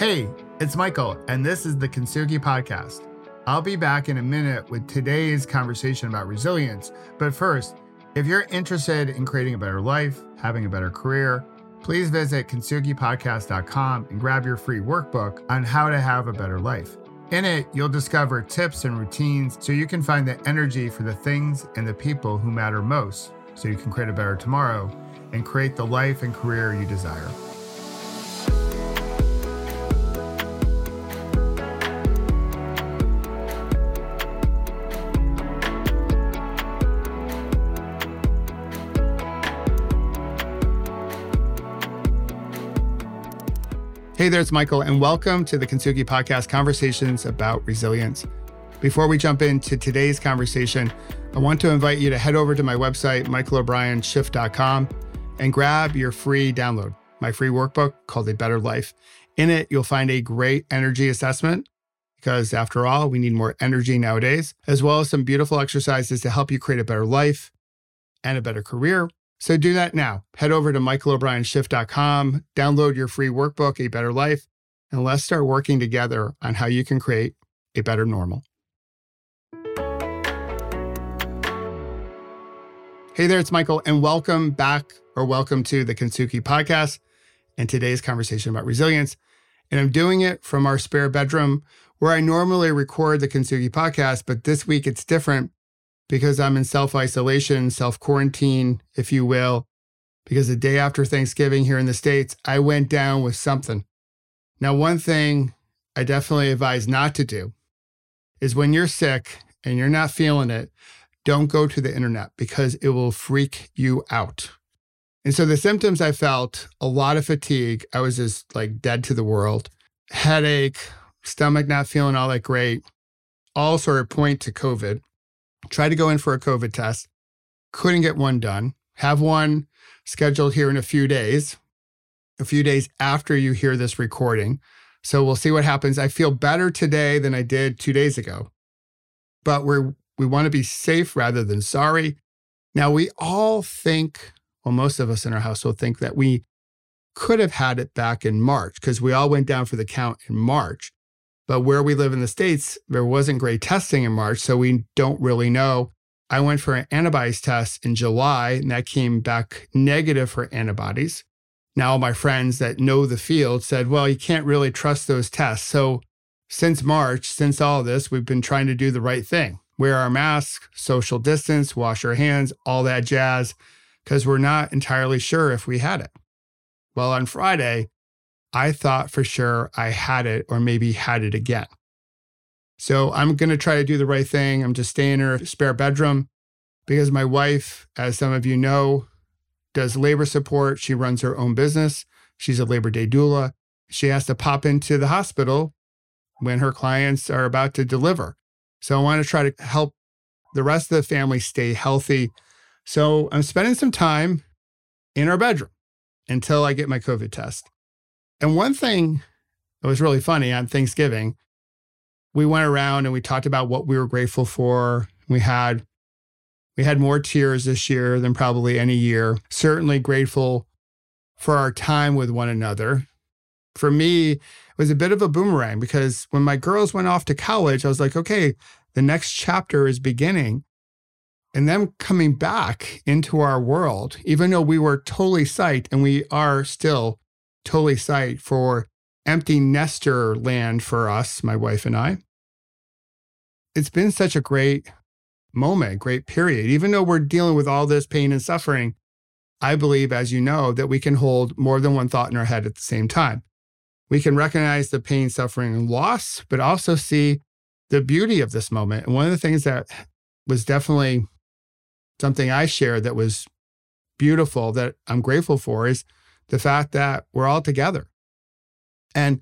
Hey, it's Michael, and this is the Kintsugi Podcast. I'll be back in a minute with today's conversation about resilience. But first, if you're interested in creating a better life, having a better career, please visit kintsugipodcast.com and grab your free workbook on how to have a better life. In it, you'll discover tips and routines so you can find the energy for the things and the people who matter most so you can create a better tomorrow and create the life and career you desire. Hey there, it's Michael, and welcome to the Kintsugi Podcast, conversations about resilience. Before we jump into today's conversation, I want to invite you to head over to my website, michaelobrienshift.com, and grab your free download, my free workbook called A Better Life. In it, you'll find a great energy assessment, because after all, we need more energy nowadays, as well as some beautiful exercises to help you create a better life and a better career. So do that now. Head over to michaelobrienshift.com, download your free workbook, A Better Life, and let's start working together on how you can create a better normal. Hey there, it's Michael, and welcome back, or welcome to the Kintsugi Podcast and today's conversation about resilience. And I'm doing it from our spare bedroom where I normally record the Kintsugi Podcast, but this week it's different, because I'm in self-isolation, self-quarantine, if you will, because the day after Thanksgiving here in the States, I went down with something. Now, one thing I definitely advise not to do is when you're sick and you're not feeling it, don't go to the internet because it will freak you out. And so the symptoms I felt, a lot of fatigue. I was just like dead to the world. Headache, stomach not feeling all that great, all sort of point to COVID. Tried to go in for a COVID test, couldn't get one done, have one scheduled here in a few days after you hear this recording. So we'll see what happens. I feel better today than I did 2 days ago, but we want to be safe rather than sorry. Now, we all think, well, most of us in our household think that we could have had it back in March because we all went down for the count in March. But where we live in the States, there wasn't great testing in March, so we don't really know. I went for an antibodies test in July, and that came back negative for antibodies. Now, my friends that know the field said, well, you can't really trust those tests. So since March, since all this, we've been trying to do the right thing. Wear our masks, social distance, wash our hands, all that jazz, because we're not entirely sure if we had it. Well, on Friday, I thought for sure I had it or maybe had it again. So I'm going to try to do the right thing. I'm just staying in her spare bedroom because my wife, as some of you know, does labor support. She runs her own business. She's a Labor Day doula. She has to pop into the hospital when her clients are about to deliver. So I want to try to help the rest of the family stay healthy. So I'm spending some time in our bedroom until I get my COVID test. And one thing that was really funny on Thanksgiving, we went around and we talked about what we were grateful for. We had more tears this year than probably any year. Certainly grateful for our time with one another. For me, it was a bit of a boomerang because when my girls went off to college, I was like, okay, the next chapter is beginning. And them coming back into our world, even though we were totally psyched, and we are still totally psyched for empty nester land for us, my wife and I. It's been such a great moment, great period. Even though we're dealing with all this pain and suffering, I believe, as you know, that we can hold more than one thought in our head at the same time. We can recognize the pain, suffering, and loss, but also see the beauty of this moment. And one of the things that was definitely something I shared that was beautiful, that I'm grateful for, is the fact that we're all together. And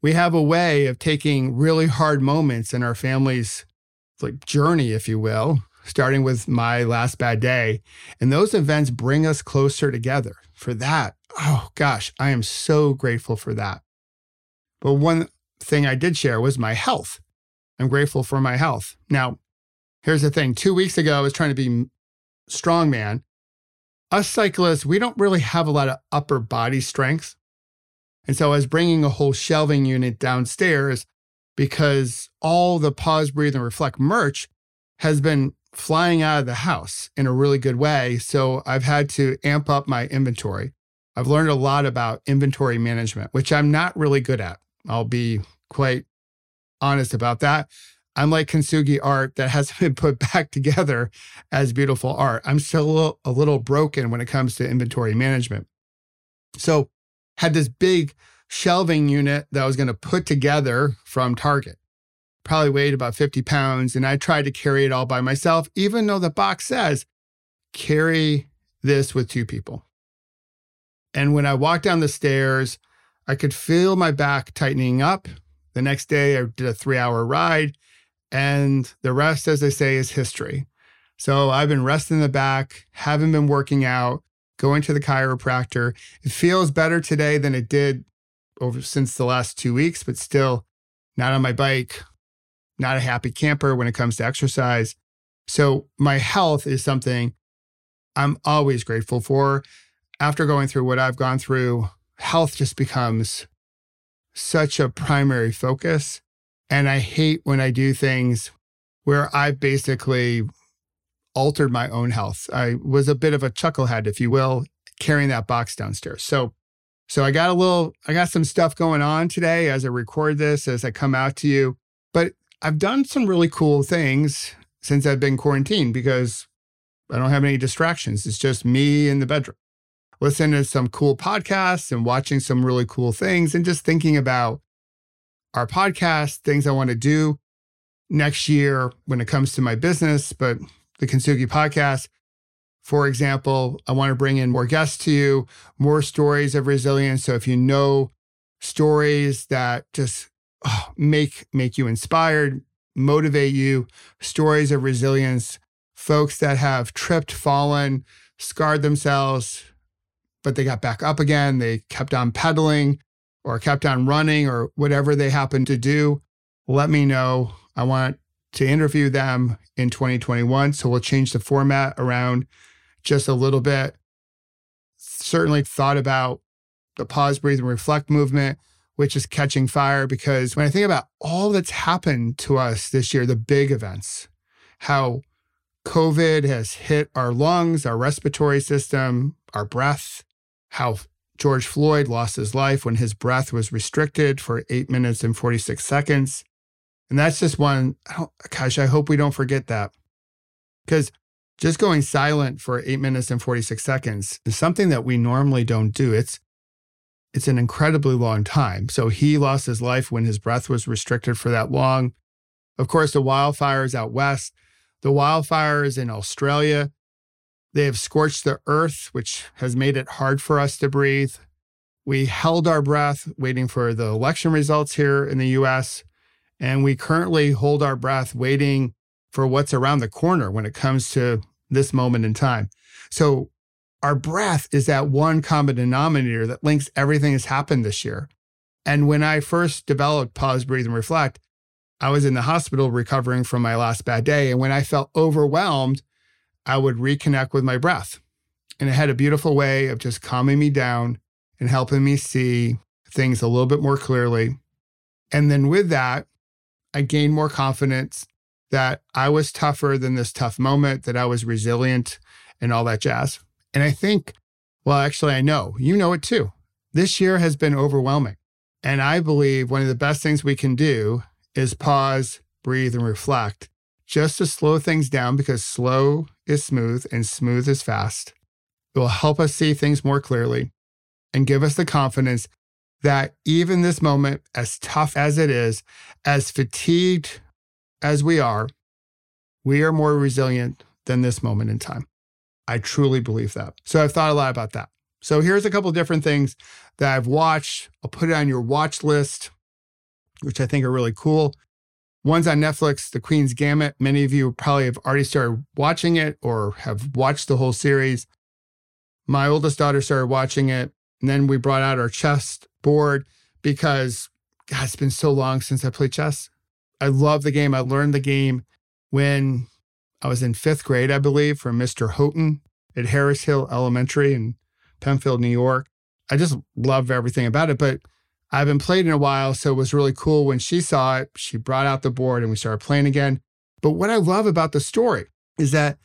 we have a way of taking really hard moments in our family's like journey, if you will, starting with my last bad day. And those events bring us closer together. For that, oh gosh, I am so grateful for that. But one thing I did share was my health. I'm grateful for my health. Now, here's the thing. 2 weeks ago, I was trying to be strongman. Us cyclists, we don't really have a lot of upper body strength. And so I was bringing a whole shelving unit downstairs because all the Pause, Breathe, and Reflect merch has been flying out of the house in a really good way. So I've had to amp up my inventory. I've learned a lot about inventory management, which I'm not really good at. I'll be quite honest about that. I'm like Kintsugi art that hasn't been put back together as beautiful art. I'm still a little broken when it comes to inventory management. So had this big shelving unit that I was going to put together from Target. Probably weighed about 50 pounds, and I tried to carry it all by myself, even though the box says, carry this with two people. And when I walked down the stairs, I could feel my back tightening up. The next day, I did a 3-hour ride, and the rest, as they say, is history. So I've been resting the back, haven't been working out, going to the chiropractor. It feels better today than it did since the last 2 weeks, but still not on my bike, not a happy camper when it comes to exercise. So my health is something I'm always grateful for. After going through what I've gone through, health just becomes such a primary focus. And I hate when I do things where I've basically altered my own health. I was a bit of a chucklehead, if you will, carrying that box downstairs. So I got some stuff going on today as I record this, as I come out to you. But I've done some really cool things since I've been quarantined because I don't have any distractions. It's just me in the bedroom, listening to some cool podcasts and watching some really cool things and just thinking about our podcast, things I want to do next year when it comes to my business. But the Kintsugi Podcast, for example, I want to bring in more guests to you, more stories of resilience. So if you know stories that just make you inspired, motivate you, stories of resilience, folks that have tripped, fallen, scarred themselves, but they got back up again, they kept on pedaling or kept on running or whatever they happened to do, let me know. I want to interview them in 2021. So we'll change the format around just a little bit. Certainly thought about the Pause, Breathe, and Reflect movement, which is catching fire, because when I think about all that's happened to us this year, the big events, how COVID has hit our lungs, our respiratory system, our breath, how George Floyd lost his life when his breath was restricted for 8 minutes and 46 seconds. And that's just one, I hope we don't forget that. Because just going silent for 8 minutes and 46 seconds is something that we normally don't do. It's an incredibly long time. So he lost his life when his breath was restricted for that long. Of course, the wildfires out west, the wildfires in Australia, they have scorched the earth, which has made it hard for us to breathe. We held our breath waiting for the election results here in the US, and we currently hold our breath waiting for what's around the corner when it comes to this moment in time. So our breath is that one common denominator that links everything that's happened this year. And when I first developed Pause, Breathe, and Reflect, I was in the hospital recovering from my last bad day. And when I felt overwhelmed, I would reconnect with my breath. And it had a beautiful way of just calming me down and helping me see things a little bit more clearly. And then with that, I gained more confidence that I was tougher than this tough moment, that I was resilient and all that jazz. And I think, well, actually, I know, you know it too. This year has been overwhelming. And I believe one of the best things we can do is pause, breathe, and reflect just to slow things down, because slow is smooth and smooth is fast. It will help us see things more clearly and give us the confidence that even this moment, as tough as it is, as fatigued as we are more resilient than this moment in time. I truly believe that. So I've thought a lot about that. So here's a couple of different things that I've watched. I'll put it on your watch list, which I think are really cool. One's on Netflix, The Queen's Gambit. Many of you probably have already started watching it or have watched the whole series. My oldest daughter started watching it, and then we brought out our chess board because, God, it's been so long since I played chess. I love the game. I learned the game when I was in 5th grade, I believe, from Mr. Houghton at Harris Hill Elementary in Penfield, New York. I just love everything about it, but I haven't played in a while, so it was really cool when she saw it. She brought out the board and we started playing again. But what I love about the story is that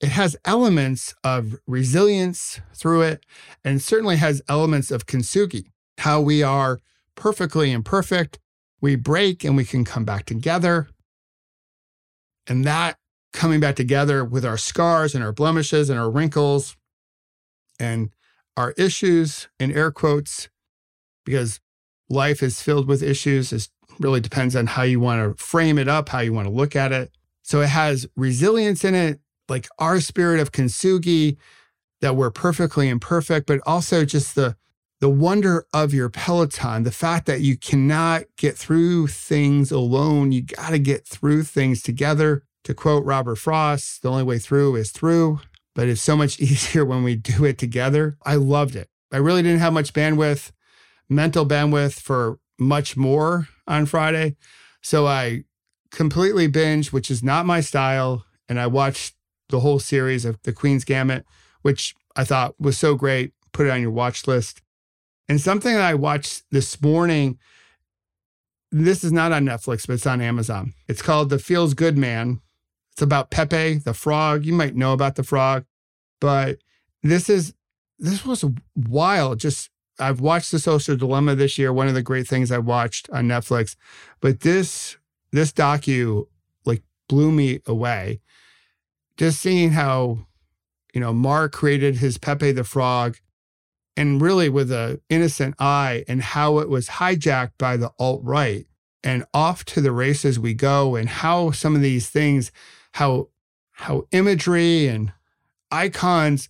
it has elements of resilience through it, and certainly has elements of kintsugi, how we are perfectly imperfect, we break and we can come back together. And that coming back together with our scars and our blemishes and our wrinkles and our issues, in air quotes, because life is filled with issues. It really depends on how you want to frame it up, how you want to look at it. So it has resilience in it, like our spirit of kintsugi, that we're perfectly imperfect, but also just the wonder of your Peloton, the fact that you cannot get through things alone. You got to get through things together. To quote Robert Frost, the only way through is through, but it's so much easier when we do it together. I loved it. I really didn't have much bandwidth, mental bandwidth for much more on Friday. So I completely binged, which is not my style. And I watched the whole series of The Queen's Gambit, which I thought was so great. Put it on your watch list. And something that I watched this morning, this is not on Netflix, but it's on Amazon. It's called The Feels Good Man. It's about Pepe, the frog. You might know about the frog, but this was wild. Just, I've watched The Social Dilemma this year, one of the great things I watched on Netflix. But this docu like blew me away. Just seeing how, Mark created his Pepe the frog, and really with an innocent eye, and how it was hijacked by the alt-right, and off to the races we go, and how some of these things, how imagery and icons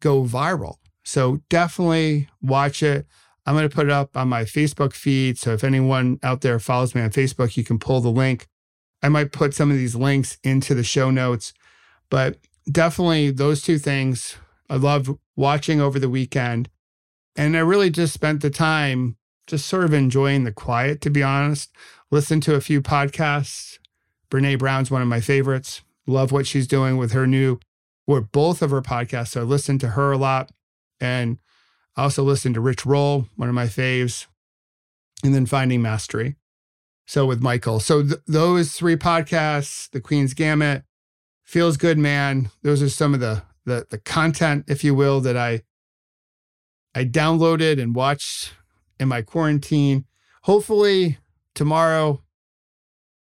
go viral. So definitely watch it. I'm going to put it up on my Facebook feed. So if anyone out there follows me on Facebook, you can pull the link. I might put some of these links into the show notes, but definitely those two things I loved watching over the weekend. And I really just spent the time just sort of enjoying the quiet, to be honest. Listened to a few podcasts. Brene Brown's one of my favorites. Love what she's doing with her both of her podcasts. So I listened to her a lot. And I also listened to Rich Roll, one of my faves. And then Finding Mastery. So with Michael. So those three podcasts, The Queen's Gambit, Feels Good Man, those are some of the content, if you will, that I downloaded and watched in my quarantine. Hopefully tomorrow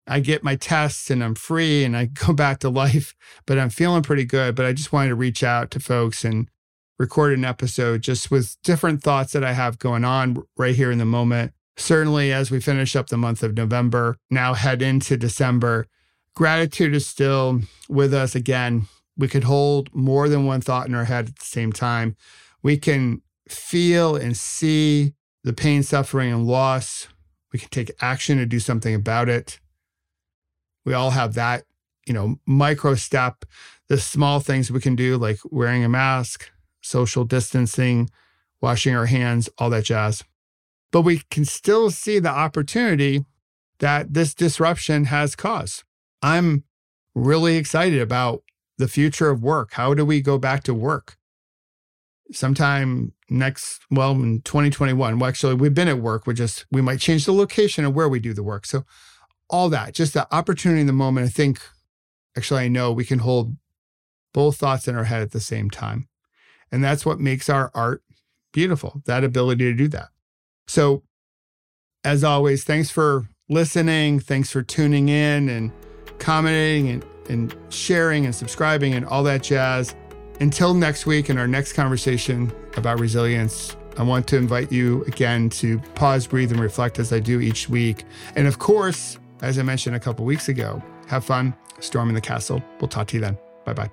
I get my tests and I'm free and I go back to life, but I'm feeling pretty good. But I just wanted to reach out to folks and record an episode just with different thoughts that I have going on right here in the moment. Certainly as we finish up the month of November, now head into December, gratitude is still with us again. We could hold more than one thought in our head at the same time. We can feel and see the pain, suffering, and loss. We can take action to do something about it. We all have that, micro step, the small things we can do, like wearing a mask, social distancing, washing our hands, all that jazz. But we can still see the opportunity that this disruption has caused. I'm really excited about the future of work. How do we go back to work? Sometime in 2021. Well, actually, we've been at work. We might change the location of where we do the work. So all that, just the opportunity in the moment. I know we can hold both thoughts in our head at the same time. And that's what makes our art beautiful, that ability to do that. So as always, thanks for listening. Thanks for tuning in and commenting and sharing and subscribing and all that jazz. Until next week and our next conversation about resilience, I want to invite you again to pause, breathe, and reflect as I do each week. And of course, as I mentioned a couple weeks ago, have fun storming the castle. We'll talk to you then. Bye-bye.